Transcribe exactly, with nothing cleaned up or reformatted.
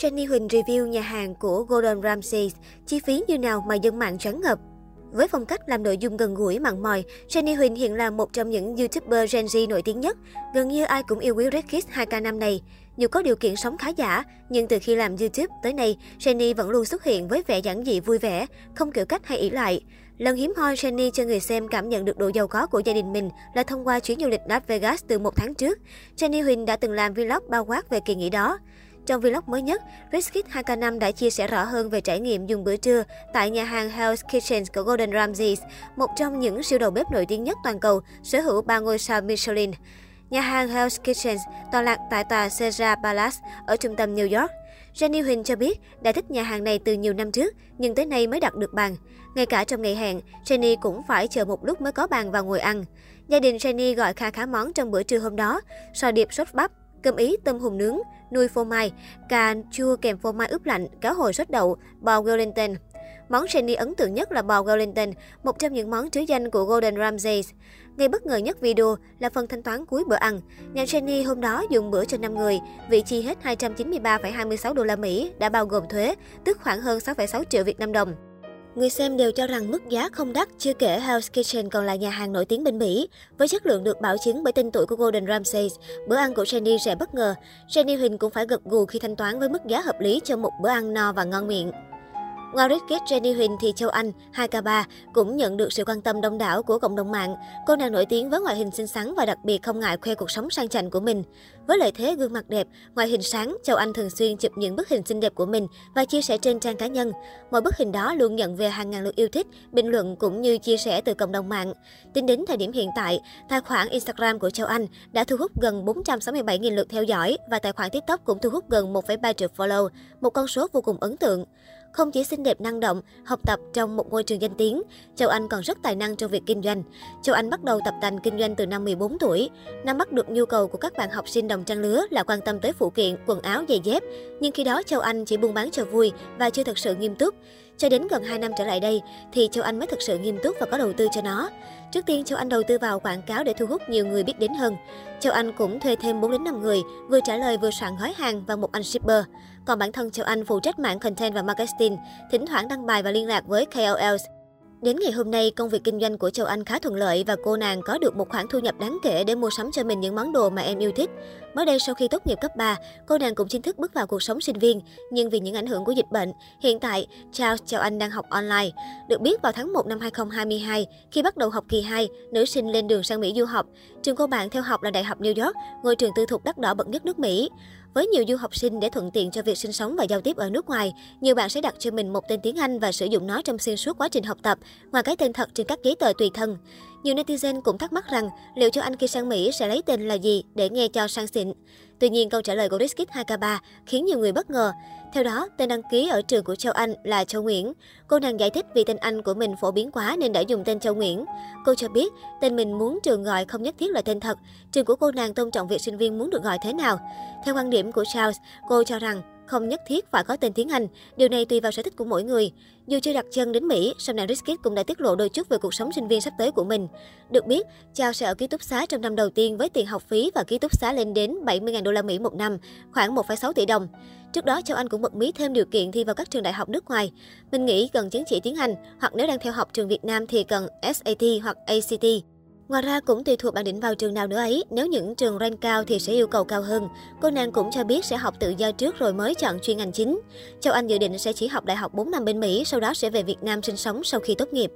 Jenny Huỳnh review nhà hàng của Gordon Ramsay, chi phí như nào mà dân mạng choáng ngợp. Với phong cách làm nội dung gần gũi, mặn mòi, Jenny Huỳnh hiện là một trong những YouTuber Gen Z nổi tiếng nhất. Gần như ai cũng yêu quý Red Kids hai k năm này. Dù có điều kiện sống khá giả, nhưng từ khi làm YouTube tới nay, Jenny vẫn luôn xuất hiện với vẻ giản dị vui vẻ, không kiểu cách hay ỷ lại. Lần hiếm hoi, Jenny cho người xem cảm nhận được độ giàu có của gia đình mình là thông qua chuyến du lịch Las Vegas từ một tháng trước. Jenny Huỳnh đã từng làm vlog bao quát về kỳ nghỉ đó. Trong vlog mới nhất, Red Kids hai k năm đã chia sẻ rõ hơn về trải nghiệm dùng bữa trưa tại nhà hàng Hell's Kitchen của Gordon Ramsay, một trong những siêu đầu bếp nổi tiếng nhất toàn cầu, sở hữu ba ngôi sao Michelin. Nhà hàng Hell's Kitchen tọa lạc tại tòa Seja Palace ở trung tâm New York. Jenny Huỳnh cho biết đã thích nhà hàng này từ nhiều năm trước, nhưng tới nay mới đặt được bàn. Ngay cả trong ngày hẹn, Jenny cũng phải chờ một lúc mới có bàn và ngồi ăn. Gia đình Jenny gọi kha khá món trong bữa trưa hôm đó: sò điệp sốt bắp, cơm ý tôm hùm nướng, nuôi phô mai, cà chua kèm phô mai ướp lạnh, cá hồi sốt đậu, bò Wellington. Món Jenny ấn tượng nhất là bò Wellington, một trong những món trứ danh của Gordon Ramsay. Ngay bất ngờ nhất video là phần thanh toán cuối bữa ăn. Nhà Jenny hôm đó dùng bữa cho năm người, vị chi hết hai trăm chín mươi ba phẩy hai mươi sáu đô la Mỹ đã bao gồm thuế, tức khoảng hơn sáu phẩy sáu triệu Việt Nam đồng. Người xem đều cho rằng mức giá không đắt, chưa kể Hell's Kitchen còn là nhà hàng nổi tiếng bên Mỹ. Với chất lượng được bảo chứng bởi tên tuổi của Gordon Ramsay, bữa ăn của Jenny rẻ bất ngờ. Jenny Huỳnh cũng phải gật gù khi thanh toán với mức giá hợp lý cho một bữa ăn no và ngon miệng. Ngoài Red Kids, Jenny Huỳnh thì Châu Anh, hai k ba, cũng nhận được sự quan tâm đông đảo của cộng đồng mạng. Cô nàng nổi tiếng với ngoại hình xinh xắn và đặc biệt không ngại khoe cuộc sống sang chảnh của mình. Với lợi thế gương mặt đẹp, ngoại hình sáng, Châu Anh thường xuyên chụp những bức hình xinh đẹp của mình và chia sẻ trên trang cá nhân. Mỗi bức hình đó luôn nhận về hàng ngàn lượt yêu thích, bình luận cũng như chia sẻ từ cộng đồng mạng. Tính đến thời điểm hiện tại, tài khoản Instagram của Châu Anh đã thu hút gần bốn trăm sáu mươi bảy nghìn lượt theo dõi và tài khoản TikTok cũng thu hút gần một phẩy ba triệu follow, một con số vô cùng ấn tượng. Không chỉ xinh đẹp năng động, học tập trong một môi trường danh tiếng, Châu Anh còn rất tài năng trong việc kinh doanh. Châu Anh bắt đầu tập tành kinh doanh từ năm mười bốn tuổi. Nắm bắt được nhu cầu của các bạn học sinh đồng trang lứa là quan tâm tới phụ kiện, quần áo, giày dép. Nhưng khi đó Châu Anh chỉ buôn bán cho vui và chưa thật sự nghiêm túc. Cho đến gần hai năm trở lại đây thì Châu Anh mới thực sự nghiêm túc và có đầu tư cho nó. Trước tiên Châu Anh đầu tư vào quảng cáo để thu hút nhiều người biết đến hơn. Châu Anh cũng thuê thêm bốn đến năm người, vừa trả lời vừa soạn gói hàng và một anh shipper. Còn bản thân Châu Anh phụ trách mảng content và marketing, thỉnh thoảng đăng bài và liên lạc với K O L s. Đến ngày hôm nay, công việc kinh doanh của Châu Anh khá thuận lợi và cô nàng có được một khoản thu nhập đáng kể để mua sắm cho mình những món đồ mà em yêu thích. Mới đây, sau khi tốt nghiệp cấp ba, cô nàng cũng chính thức bước vào cuộc sống sinh viên. Nhưng vì những ảnh hưởng của dịch bệnh, hiện tại, Charles Châu Anh đang học online. Được biết, vào tháng một năm hai không hai hai, khi bắt đầu học kỳ hai, nữ sinh lên đường sang Mỹ du học. Trường cô bạn theo học là Đại học New York, ngôi trường tư thục đắt đỏ bậc nhất nước Mỹ. Với nhiều du học sinh để thuận tiện cho việc sinh sống và giao tiếp ở nước ngoài, nhiều bạn sẽ đặt cho mình một tên tiếng Anh và sử dụng nó trong xuyên suốt quá trình học tập, ngoài cái tên thật trên các giấy tờ tùy thân. Nhiều netizen cũng thắc mắc rằng liệu Châu Anh khi sang Mỹ sẽ lấy tên là gì để nghe cho sang xịn. Tuy nhiên, câu trả lời của Red Kids hai k ba khiến nhiều người bất ngờ. Theo đó, tên đăng ký ở trường của Châu Anh là Châu Nguyễn. Cô nàng giải thích vì tên Anh của mình phổ biến quá nên đã dùng tên Châu Nguyễn. Cô cho biết, tên mình muốn trường gọi không nhất thiết là tên thật. Trường của cô nàng tôn trọng việc sinh viên muốn được gọi thế nào. Theo quan điểm của Charles, cô cho rằng không nhất thiết phải có tên tiếng Anh, điều này tùy vào sở thích của mỗi người. Dù chưa đặt chân đến Mỹ, song nàng Red Kids cũng đã tiết lộ đôi chút về cuộc sống sinh viên sắp tới của mình. Được biết, Chao sẽ ở ký túc xá trong năm đầu tiên với tiền học phí và ký túc xá lên đến bảy mươi nghìn đô la Mỹ một năm, khoảng một phẩy sáu tỷ đồng. Trước đó, Châu Anh cũng bật mí thêm điều kiện thi vào các trường đại học nước ngoài. Mình nghĩ cần chứng chỉ tiếng Anh, hoặc nếu đang theo học trường Việt Nam thì cần S A T hoặc A C T. Ngoài ra cũng tùy thuộc bạn định vào trường nào nữa ấy, nếu những trường rank cao thì sẽ yêu cầu cao hơn. Cô nàng cũng cho biết sẽ học tự do trước rồi mới chọn chuyên ngành chính. Châu Anh dự định sẽ chỉ học đại học bốn năm bên Mỹ, sau đó sẽ về Việt Nam sinh sống sau khi tốt nghiệp.